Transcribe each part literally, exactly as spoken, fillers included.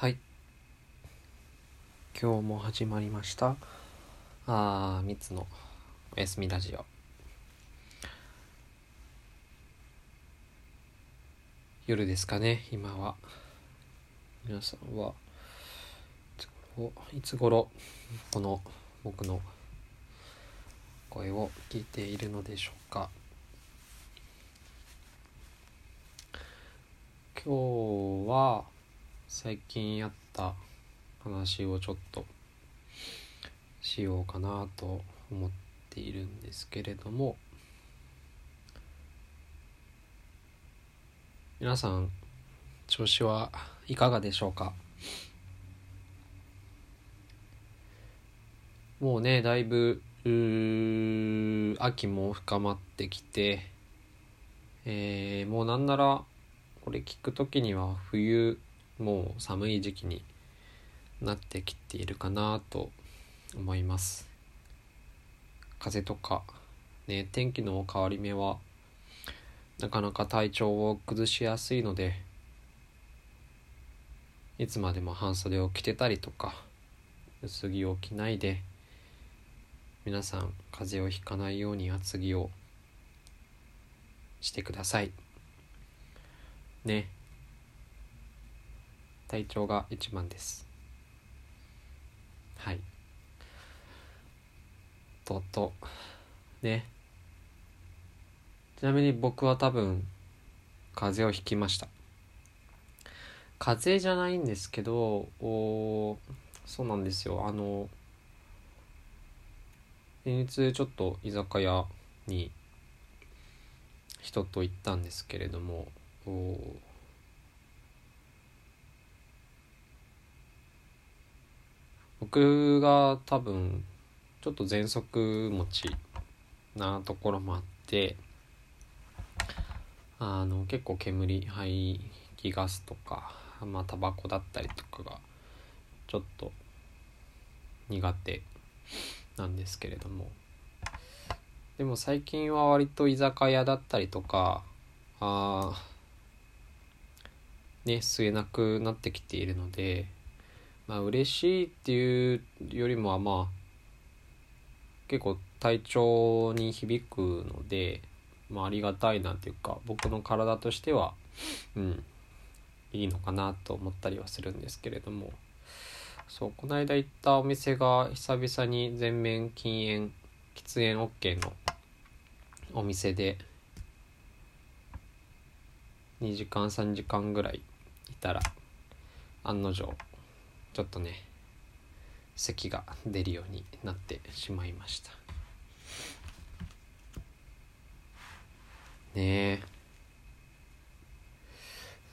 はい、今日も始まりましたあーみつのおやすみラジオ。夜ですかね、今は。皆さんはいつ頃この僕の声を聞いているのでしょうか。今日は最近やった話をちょっとしようかなと思っているんですけれども、皆さん調子はいかがでしょうか。もうね、だいぶ秋も深まってきて、えー、もうなんならこれ聞くときには冬、もう寒い時期になってきているかなと思います。風とか、ね、天気の変わり目はなかなか体調を崩しやすいので、いつまでも半袖を着てたりとか薄着を着ないで、皆さん風邪をひかないように厚着をしてくださいね。体調が一番です。はい、とうとうね。ちなみに僕は多分風邪をひきました。風邪じゃないんですけど、おそうなんですよ。あの先日ちょっと居酒屋に人と行ったんですけれども、お僕が多分ちょっと喘息持ちなところもあって、あの結構煙、排気ガスとか、まあタバコだったりとかがちょっと苦手なんですけれども、でも最近は割と居酒屋だったりとかあね吸えなくなってきているので、まあ嬉しいっていうよりもは、まあ結構体調に響くので、まあありがたいなというか、僕の体としてはうんいいのかなと思ったりはするんですけれども、そうこの間行ったお店が久々に全面禁煙喫煙 OK のお店で、にじかんさんじかんぐらいいたら案の定ちょっとね、咳が出るようになってしまいました。ねえ。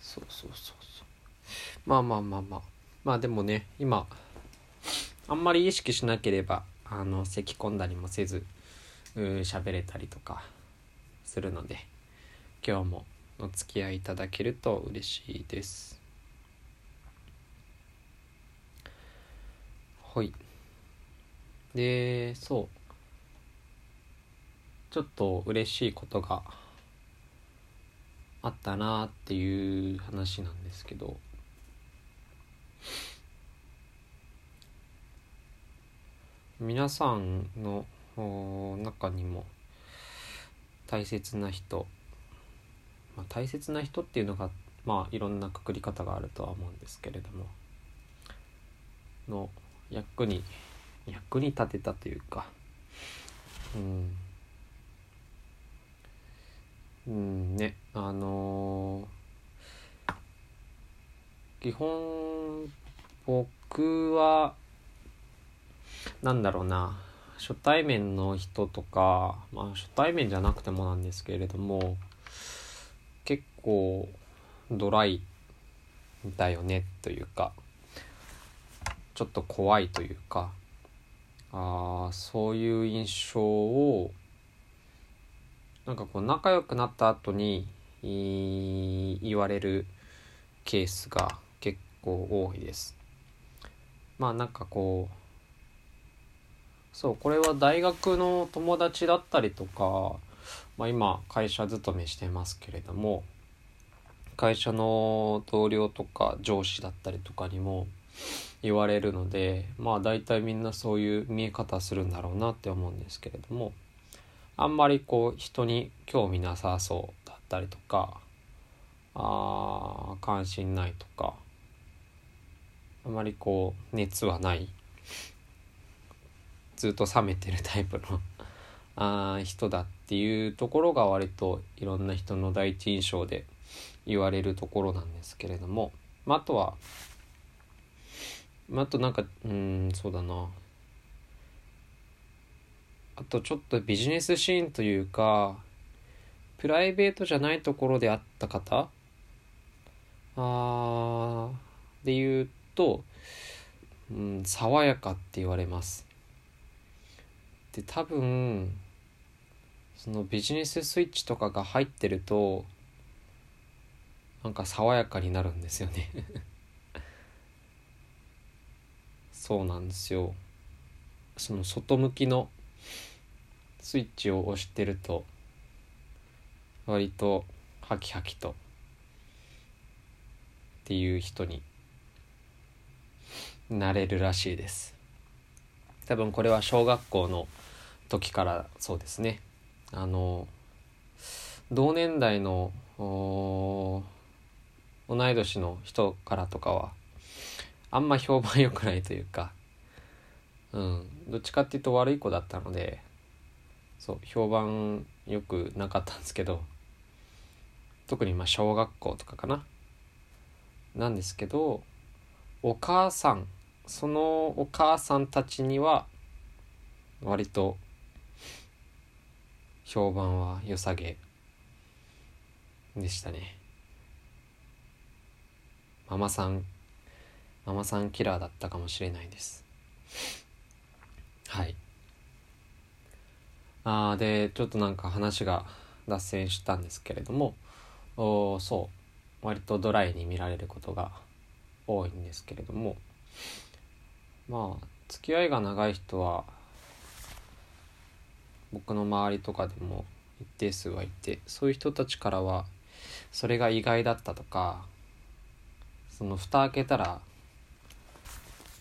そうそうそうそう。まあまあまあまあ。まあでもね、今、あんまり意識しなければ、あの、咳込んだりもせず、喋れたりとかするので、今日もお付き合いいただけると嬉しいです。はい、でそうちょっと嬉しいことがあったなっていう話なんですけど、皆さんの中にも大切な人、まあ、大切な人っていうのが、まあいろんなくくり方があるとは思うんですけれども、の役に役に立てたというか、うん、うん、ね、あのー、基本僕はなんだろうな、初対面の人とか、まあ初対面じゃなくてもなんですけれども、結構ドライだよねというか、ちょっと怖いというか、あそういう印象をなんかこう仲良くなった後に言われるケースが結構多いです。まあなんかこうそうこれは大学の友達だったりとか、まあ、今会社勤めしてますけれども、会社の同僚とか上司だったりとかにも言われるので、まあ大体みんなそういう見え方するんだろうなって思うんですけれども、あんまりこう人に興味なさそうだったりとか、あー関心ないとか、あまりこう熱はない、ずっと冷めてるタイプのあ人だっていうところが割といろんな人の第一印象で言われるところなんですけれども、まあ、あとはあとなんかうーんそうだなあとちょっとビジネスシーンというかプライベートじゃないところで会った方あで言うと、うん、爽やかって言われます。で多分そのビジネススイッチとかが入ってるとなんか爽やかになるんですよねそうなんですよ。その外向きのスイッチを押してると割とハキハキとっていう人になれるらしいです。多分これは小学校の時からそうですね、あの同年代の同い年の人からとかはあんま評判良くないというか、うん、どっちかっていうと悪い子だったのでそう評判良くなかったんですけど、特にまあ小学校とかかななんですけど、お母さんそのお母さんたちには割と評判は良さげでしたね。ママさんママさんキラーだったかもしれないです。はい。あーでちょっとなんか話が脱線したんですけれども、おそう割とドライに見られることが多いんですけれども、まあ付き合いが長い人は僕の周りとかでも一定数はいて、そういう人たちからはそれが意外だったとか、その蓋開けたら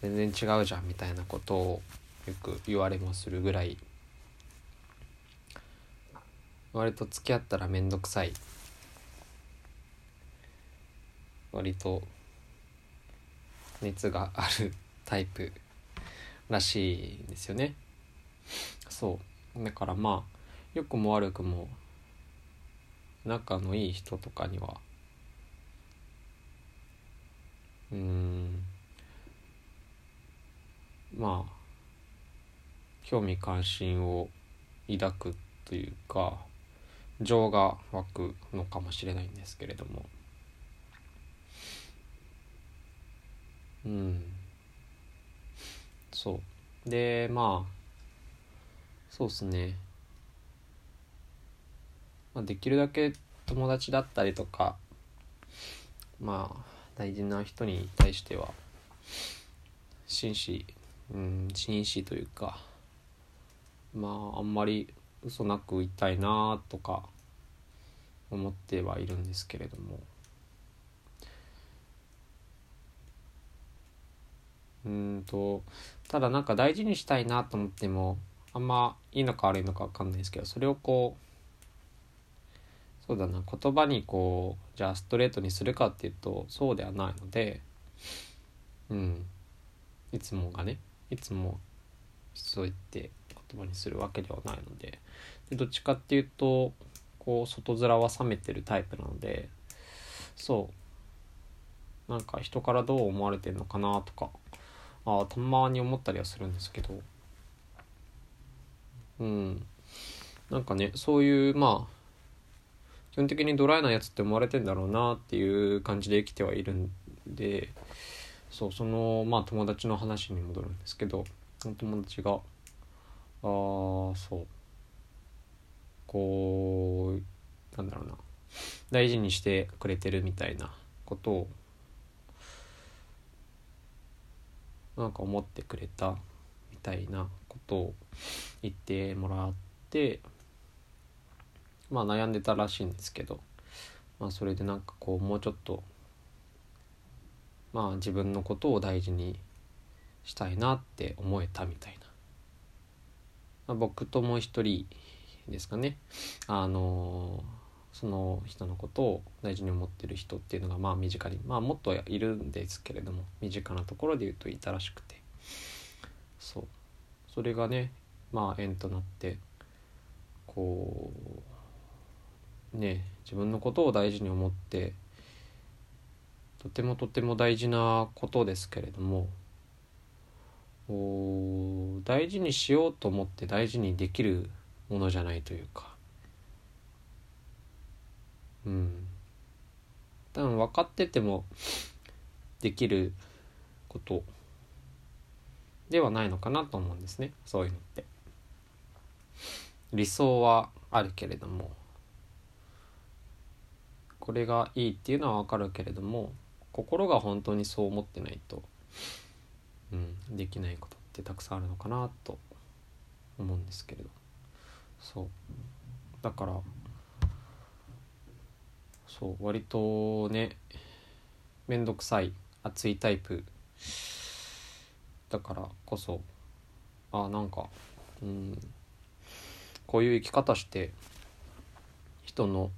全然違うじゃんみたいなことをよく言われもするぐらい、割と付き合ったらめんどくさい、割と熱があるタイプらしいんですよね。そうだからまあ良くも悪くも仲のいい人とかにはうーんまあ興味関心を抱くというか情が湧くのかもしれないんですけれども、うんそうでまあそうですね、まあ、できるだけ友達だったりとかまあ大事な人に対しては真摯、うん、真摯というかまああんまり嘘なくいたいなとか思ってはいるんですけれども、うんとただなんか大事にしたいなと思ってもあんまいいのか悪いのか分かんないですけど、それをこうそうだな言葉にこうじゃあストレートにするかっていうとそうではないので、うんいつもがねいつもそう言って言葉にするわけではないの で, でどっちかっていうとこう外面は冷めてるタイプなので、そうなんか人からどう思われてるのかなとかあたまに思ったりはするんですけど、うんなんかねそういうまあ基本的にドライなやつって思われてんだろうなっていう感じで生きてはいるんで、そうそのまあ友達の話に戻るんですけど、友達があそうこうなんだろうな大事にしてくれてるみたいなことをなんか思ってくれたみたいなことを言ってもらって、まあ悩んでたらしいんですけど、まあ、それでなんかこうもうちょっとまあ自分のことを大事にしたいなって思えたみたいな、まあ、僕ともう一人ですかね、あのー、その人のことを大事に思ってる人っていうのがまあ身近に、まあもっといるんですけれども身近なところで言うといたらしくて、そう、それがねまあ縁となってこうね自分のことを大事に思って、とてもとても大事なことですけれども、お大事にしようと思って大事にできるものじゃないというか、うん、多分分かっててもできることではないのかなと思うんですね。そういうのって理想はあるけれども、これがいいっていうのは分かるけれども、心が本当にそう思ってないと、うん、できないことってたくさんあるのかなと思うんですけれど、そうだからそう割とねめんどくさい熱いタイプだからこそ、あなんか、うん、こういう生き方して人の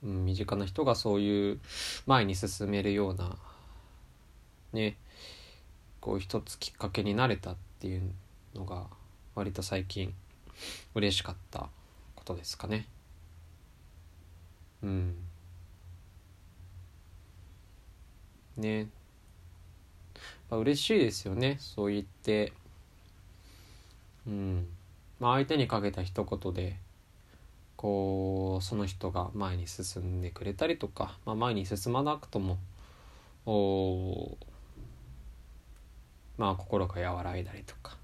うん、身近な人がそういう前に進めるようなねこう一つきっかけになれたっていうのが割と最近嬉しかったことですかね。うんね、まあ、嬉しいですよね。そう言ってうんまあ相手にかけた一言でこうその人が前に進んでくれたりとか、まあ、前に進まなくともお、まあ、心が和らいだりとか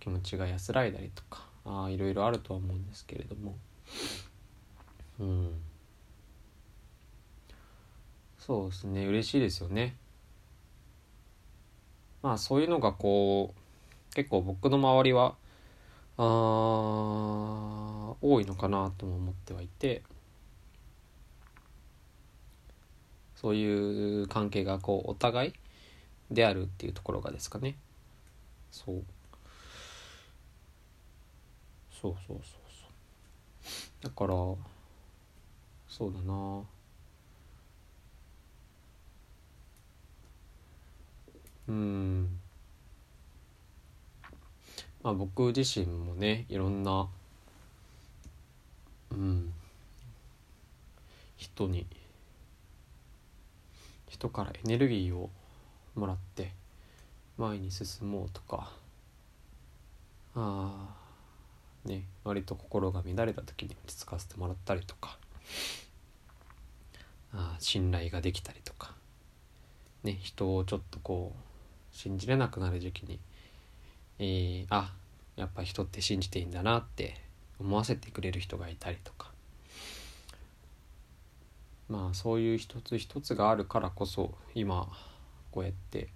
気持ちが安らいだりとか、あいろいろあるとは思うんですけれども、うん、そうですね嬉しいですよね。まあそういうのがこう結構僕の周りはあ多いのかなとも思ってはいて、そういう関係がこうお互いであるっていうところがですかね。そうそうそうそうそうだからそうだなうんまあ、僕自身もねいろんな、うん、人に人からエネルギーをもらって前に進もうとか、ああね割と心が乱れた時に落ち着かせてもらったりとか、あ信頼ができたりとかね、人をちょっとこう信じれなくなる時期にえー、あやっぱ人って信じていいんだなって思わせてくれる人がいたりとか、まあそういう一つ一つがあるからこそ今こうやって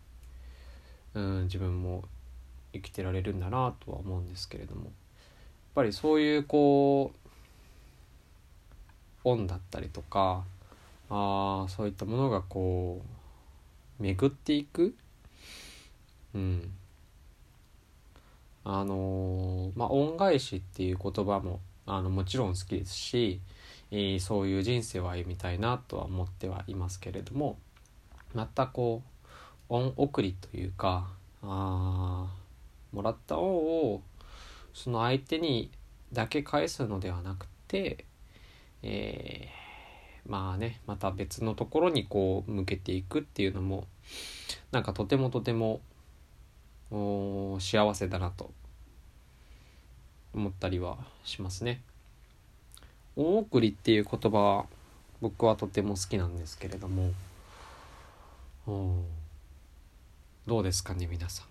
うん自分も生きてられるんだなとは思うんですけれども、やっぱりそういうこう恩だったりとか、あそういったものがこう巡っていく、うんあのーまあ、恩返しっていう言葉もあのもちろん好きですし、えー、そういう人生を歩みたいなとは思ってはいますけれども、またこう恩送りというか、あもらった恩をその相手にだけ返すのではなくて、えー、まあねまた別のところにこう向けていくっていうのもなんかとてもとてもお幸せだなと思ったりはしますね。恩送りっていう言葉は僕はとても好きなんですけれども、おどうですかね皆さ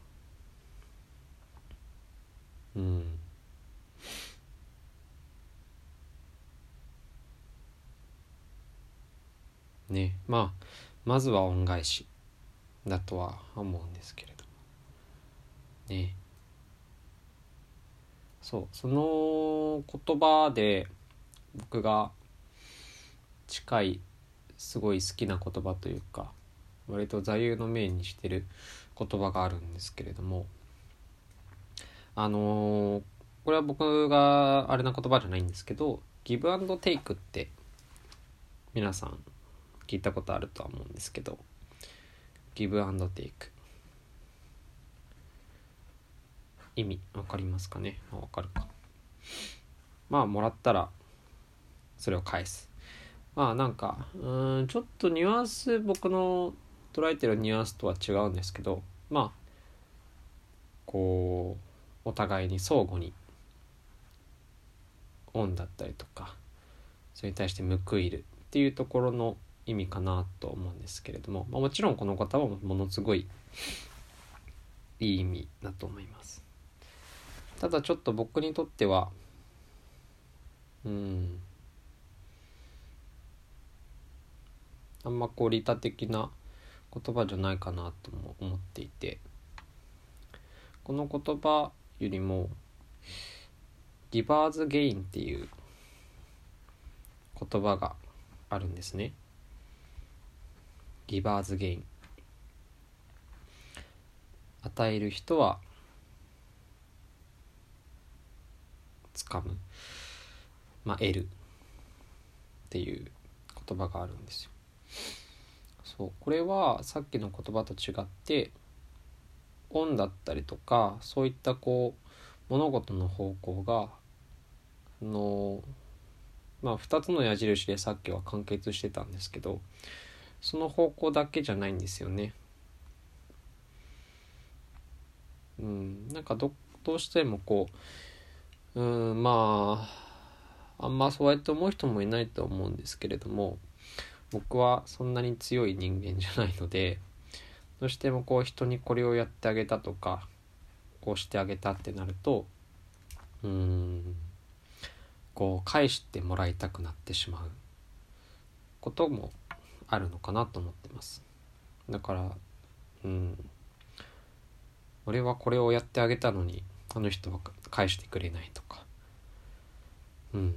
ん。うんねまあまずは恩返しだとは思うんですけれどね、そうその言葉で僕が近いすごい好きな言葉というか割と座右の銘にしてる言葉があるんですけれども、あのー、これは僕があれな言葉じゃないんですけど、ギブアンドテイクって皆さん聞いたことあるとは思うんですけど、ギブアンドテイク意味わかりますかね。わかるか。まあもらったらそれを返す。まあなんかうーんちょっとニュアンス僕の捉えてるニュアンスとは違うんですけど、まあこうお互いに相互に恩だったりとかそれに対して報いるっていうところの意味かなと思うんですけれども、まあ、もちろんこの方はものすごいいい意味だと思います。ただちょっと僕にとってはうんあんまこう利他的な言葉じゃないかなとも思っていて、この言葉よりもギバーズゲインっていう言葉があるんですね。ギバーズゲイン、与える人は掴む、まあ、得るっていう言葉があるんですよ。そう、これはさっきの言葉と違って恩だったりとかそういったこう物事の方向があの、まあ、ふたつの矢印でさっきは完結してたんですけど、その方向だけじゃないんですよね。うん、なんか ど, どうしてもこう、うん、まああんまそうやって思う人もいないと思うんですけれども、僕はそんなに強い人間じゃないので、どうしてもこう人にこれをやってあげたとかこうしてあげたってなると、うーんこう返してもらいたくなってしまうこともあるのかなと思ってます。だからうん俺はこれをやってあげたのにあの人は返してくれないとか、うん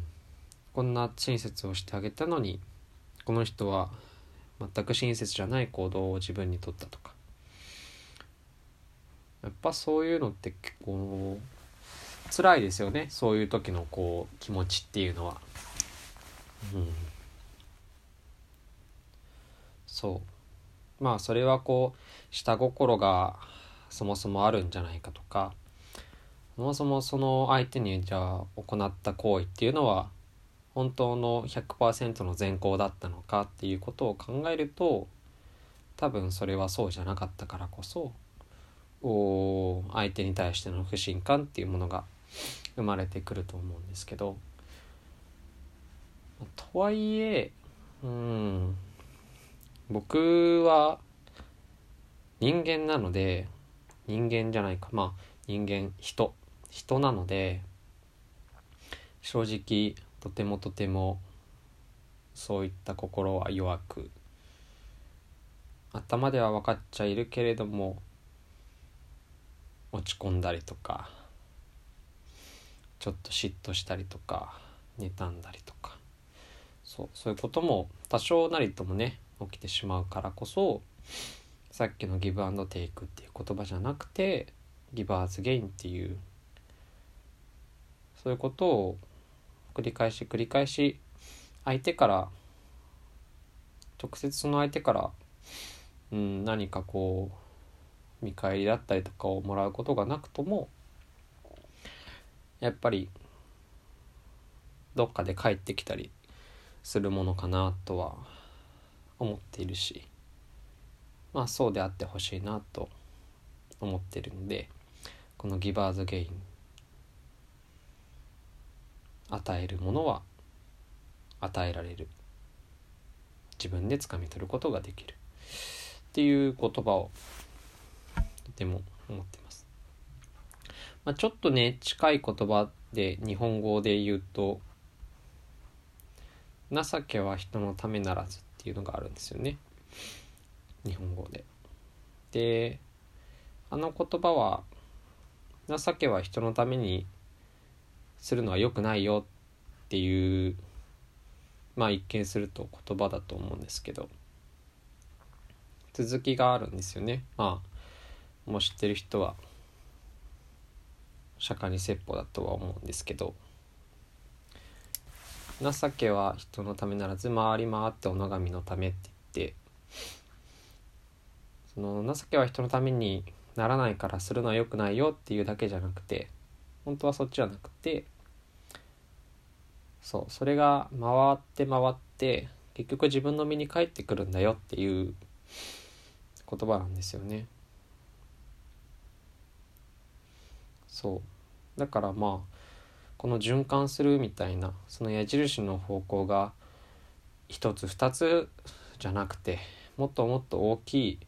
こんな親切をしてあげたのにこの人は全く親切じゃない行動を自分にとったとか、やっぱそういうのって結構辛いですよね。そういう時のこう気持ちっていうのは、うん、そうまあそれはこう下心がそもそもあるんじゃないかとか、そもそもその相手にじゃあ行った行為っていうのは本当の ひゃくパーセント の善行だったのかっていうことを考えると、多分それはそうじゃなかったからこそお相手に対しての不信感っていうものが生まれてくると思うんですけど、とはいえうん僕は人間なので人間じゃないかまあ人間人人なので、正直とてもとてもそういった心は弱く、頭では分かっちゃいるけれども落ち込んだりとかちょっと嫉妬したりとか妬んだりとか、そう、そういうことも多少なりともね起きてしまうからこそ、さっきのギブアンドテイクっていう言葉じゃなくてギバーズゲインっていうそういうことを繰り返し繰り返し相手から直接その相手から、うん、何かこう見返りだったりとかをもらうことがなくとも、やっぱりどっかで返ってきたりするものかなとは思っているし、まあそうであってほしいなと思ってるんで、このギバーズゲイン、与えるものは与えられる、自分で掴み取ることができるっていう言葉をとても思ってます。まあ、ちょっとね近い言葉で日本語で言うと、情けは人のためならずっていうのがあるんですよね、日本語で。であの言葉は情けは人のためにするのは良くないよっていう、まあ一見すると言葉だと思うんですけど、続きがあるんですよね。まあもう知ってる人は釈迦に説法だとは思うんですけど、情けは人のためならず回り回っておのがみのためって言って、その情けは人のためにならないからするのは良くないよっていうだけじゃなくて、本当はそっちじゃなくて、そうそれが回って回って結局自分の身に返ってくるんだよっていう言葉なんですよね。そうだからまあこの循環するみたいな、その矢印の方向が一つ二つじゃなくて、もっともっと大きい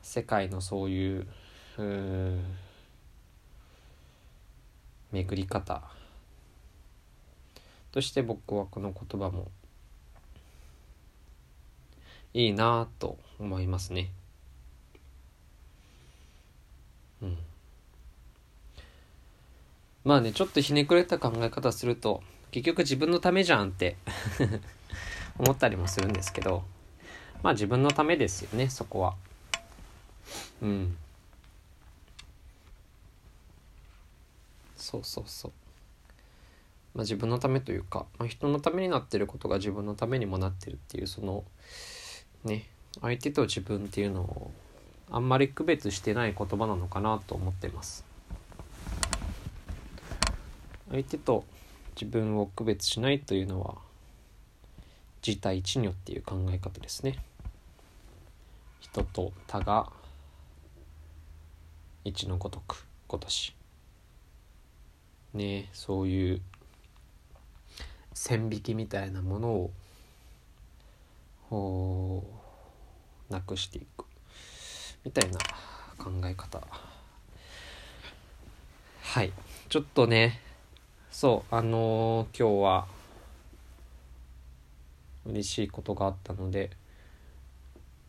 世界のそういう、うーん、巡り方として僕はこの言葉もいいなぁと思いますね。うん。まあね、ちょっとひねくれた考え方すると結局自分のためじゃんって思ったりもするんですけど、まあ自分のためですよね、そこは。うん。そうそうそう。まあ自分のためというか、まあ、人のためになってることが自分のためにもなってるっていう、そのね、相手と自分っていうのをあんまり区別してない言葉なのかなと思ってます。相手と自分を区別しないというのは自他一如っていう考え方ですね。人と他が一のごとくごとしね、そういう線引きみたいなものをなくしていくみたいな考え方。はい、ちょっとね、そうあのー、今日は嬉しいことがあったので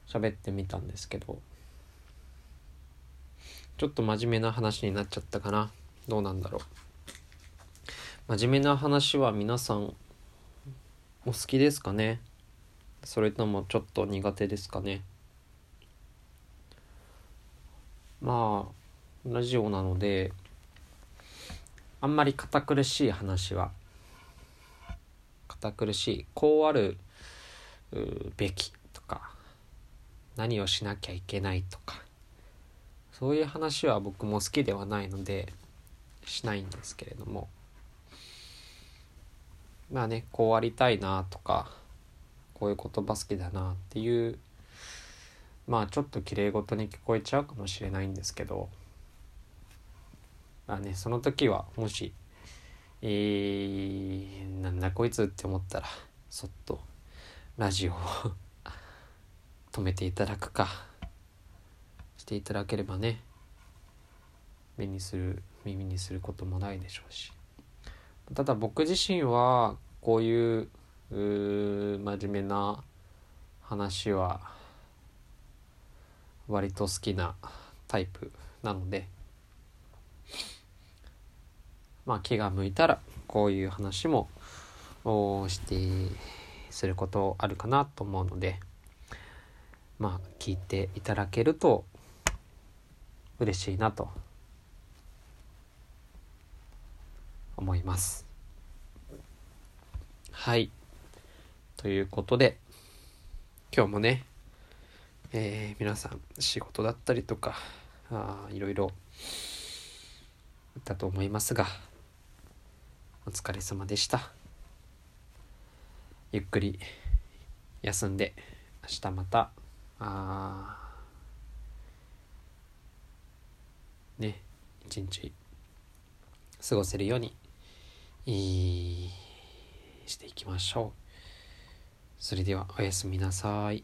喋ってみたんですけど、ちょっと真面目な話になっちゃったかな。どうなんだろう。真面目な話は皆さんお好きですかね、それともちょっと苦手ですかね。まあラジオなのであんまり堅苦しい話は、堅苦しい、こうあるべきとか、何をしなきゃいけないとか、そういう話は僕も好きではないのでしないんですけれども、まあね、こうありたいなとか、こういう言葉好きだなっていう、まあちょっと綺麗事に聞こえちゃうかもしれないんですけど、ね、その時はもし、えー、なんだこいつって思ったらそっとラジオを止めていただくかしていただければね、目にする耳にすることもないでしょうし、ただ僕自身はこういう、うー、真面目な話は割と好きなタイプなので、まあ、気が向いたらこういう話もしてすることあるかなと思うので、まあ聞いていただけると嬉しいなと思います。はい、ということで今日もね、えー、皆さん仕事だったりとかいろいろあったと思いますが、お疲れ様でした。ゆっくり休んで、明日また、あーね、一日過ごせるようにいいしていきましょう。それではおやすみなさい。